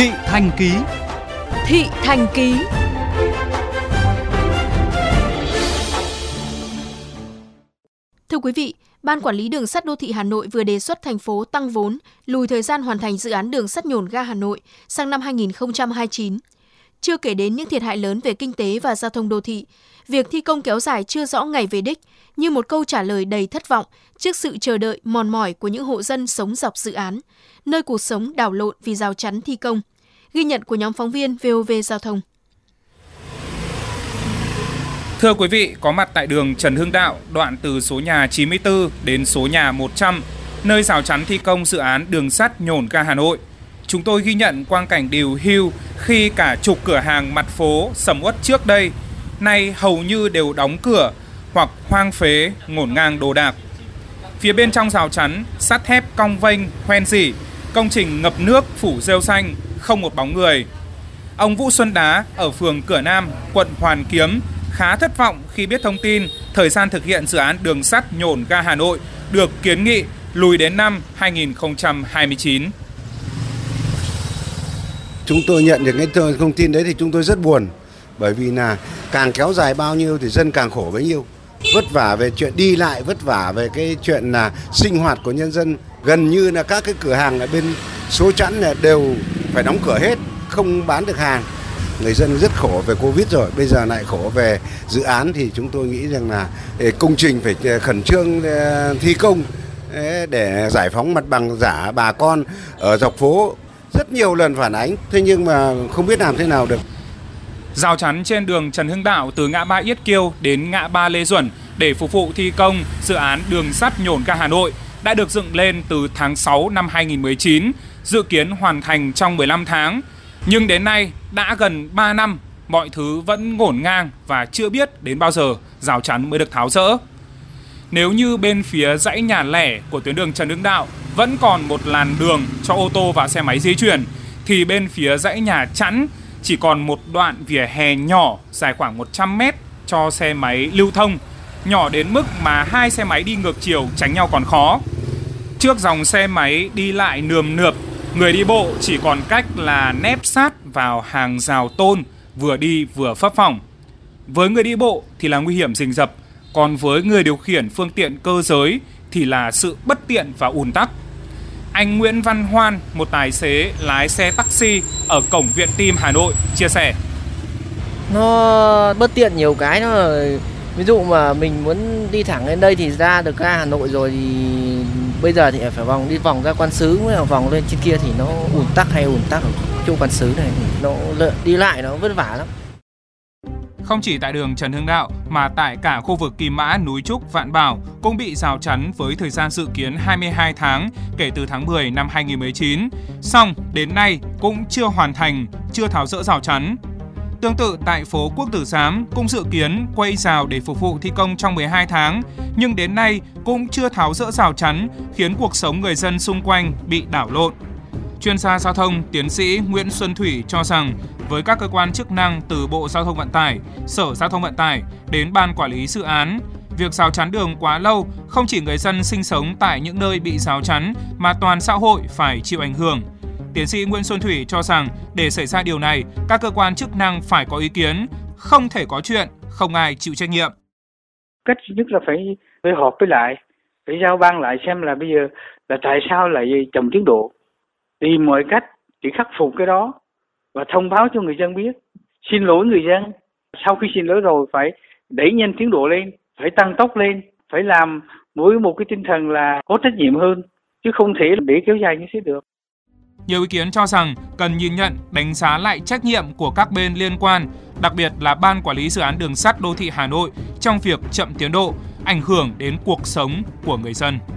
Thị Thanh Kỳ. Thị Thanh Kỳ. Thưa quý vị, Ban Quản lý Đường sắt Đô thị Hà Nội vừa đề xuất thành phố tăng vốn, lùi thời gian hoàn thành dự án đường sắt Nhổn ga Hà Nội sang năm 2029. Chưa kể đến những thiệt hại lớn về kinh tế và giao thông đô thị, việc thi công kéo dài chưa rõ ngày về đích như một câu trả lời đầy thất vọng trước sự chờ đợi mòn mỏi của những hộ dân sống dọc dự án, nơi cuộc sống đảo lộn vì rào chắn thi công. Ghi nhận của nhóm phóng viên VOV Giao thông. Thưa quý vị, có mặt tại đường Trần Hưng Đạo, đoạn từ số nhà 94 đến số nhà 100, nơi rào chắn thi công dự án đường sắt Nhổn ga Hà Nội. Chúng tôi ghi nhận quang cảnh điều hưu khi cả chục cửa hàng mặt phố sầm uất trước đây, nay hầu như đều đóng cửa hoặc hoang phế ngổn ngang đồ đạc. Phía bên trong rào chắn, sắt thép cong vênh, hoen rỉ, công trình ngập nước phủ rêu xanh, không một bóng người. Ông Vũ Xuân Đá ở phường Cửa Nam, quận Hoàn Kiếm khá thất vọng khi biết thông tin thời gian thực hiện dự án đường sắt Nhổn ga Hà Nội được kiến nghị lùi đến năm 2029. Chúng tôi nhận được cái thông tin đấy thì chúng tôi rất buồn, bởi vì là càng kéo dài bao nhiêu thì dân càng khổ bấy nhiêu. Vất vả về chuyện đi lại, vất vả về cái chuyện là sinh hoạt của nhân dân. Gần như là các cái cửa hàng ở bên số chẵn đều phải đóng cửa hết, không bán được hàng. Người dân rất khổ về Covid rồi, bây giờ lại khổ về dự án thì chúng tôi nghĩ rằng là công trình phải khẩn trương thi công để giải phóng mặt bằng giả bà con ở dọc phố. Rất nhiều lần phản ánh, thế nhưng mà không biết làm thế nào được. Rào chắn trên đường Trần Hưng Đạo từ ngã ba Yết Kiêu đến ngã ba Lê Duẩn để phục vụ thi công dự án đường sắt Nhổn ga Hà Nội đã được dựng lên từ tháng 6 năm 2019, dự kiến hoàn thành trong 15 tháng. Nhưng đến nay đã gần 3 năm, mọi thứ vẫn ngổn ngang và chưa biết đến bao giờ rào chắn mới được tháo dỡ. Nếu như bên phía dãy nhà lẻ của tuyến đường Trần Hưng Đạo vẫn còn một làn đường cho ô tô và xe máy di chuyển, thì bên phía dãy nhà chẵn chỉ còn một đoạn vỉa hè nhỏ dài khoảng 100 m cho xe máy lưu thông, nhỏ đến mức mà 2 xe máy đi ngược chiều tránh nhau còn khó. Trước dòng xe máy đi lại nườm nượp, người đi bộ chỉ còn cách là nép sát vào hàng rào tôn, vừa đi vừa phấp phỏng. Với người đi bộ thì là nguy hiểm rình rập, còn với người điều khiển phương tiện cơ giới thì là sự bất tiện và ùn tắc. Anh Nguyễn Văn Hoan, một tài xế lái xe taxi ở Cổng Viện Tim Hà Nội chia sẻ: Nó bất tiện nhiều cái, nó ví dụ mà mình muốn đi thẳng lên đây thì ra được ra Hà Nội rồi, thì bây giờ thì phải vòng ra Quan Sứ, vòng lên trên kia thì nó ùn tắc ở chỗ Quan Sứ này, nó đi lại nó vất vả lắm. Không chỉ tại đường Trần Hưng Đạo mà tại cả khu vực Kim Mã, Núi Trúc, Vạn Bảo cũng bị rào chắn với thời gian dự kiến 22 tháng kể từ tháng 10 năm 2019. Song đến nay cũng chưa hoàn thành, chưa tháo dỡ rào chắn. Tương tự tại phố Quốc Tử Giám cũng dự kiến quay rào để phục vụ thi công trong 12 tháng, nhưng đến nay cũng chưa tháo dỡ rào chắn, khiến cuộc sống người dân xung quanh bị đảo lộn. Chuyên gia giao thông, tiến sĩ Nguyễn Xuân Thủy cho rằng với các cơ quan chức năng từ Bộ Giao thông Vận tải, Sở Giao thông Vận tải đến Ban Quản lý Dự án, việc rào chắn đường quá lâu không chỉ người dân sinh sống tại những nơi bị rào chắn mà toàn xã hội phải chịu ảnh hưởng. Tiến sĩ Nguyễn Xuân Thủy cho rằng để xảy ra điều này, các cơ quan chức năng phải có ý kiến, không thể có chuyện không ai chịu trách nhiệm. Cách duy nhất là phải họp với lại, phải giao ban lại xem là bây giờ là tại sao lại chậm tiến độ. Tìm mọi cách để khắc phục cái đó và thông báo cho người dân biết. Xin lỗi người dân, sau khi xin lỗi rồi phải đẩy nhanh tiến độ lên, phải tăng tốc lên, phải làm với một cái tinh thần là có trách nhiệm hơn, chứ không thể để kéo dài như thế được. Nhiều ý kiến cho rằng cần nhìn nhận, đánh giá lại trách nhiệm của các bên liên quan, đặc biệt là Ban Quản lý Dự án Đường sắt Đô thị Hà Nội trong việc chậm tiến độ, ảnh hưởng đến cuộc sống của người dân.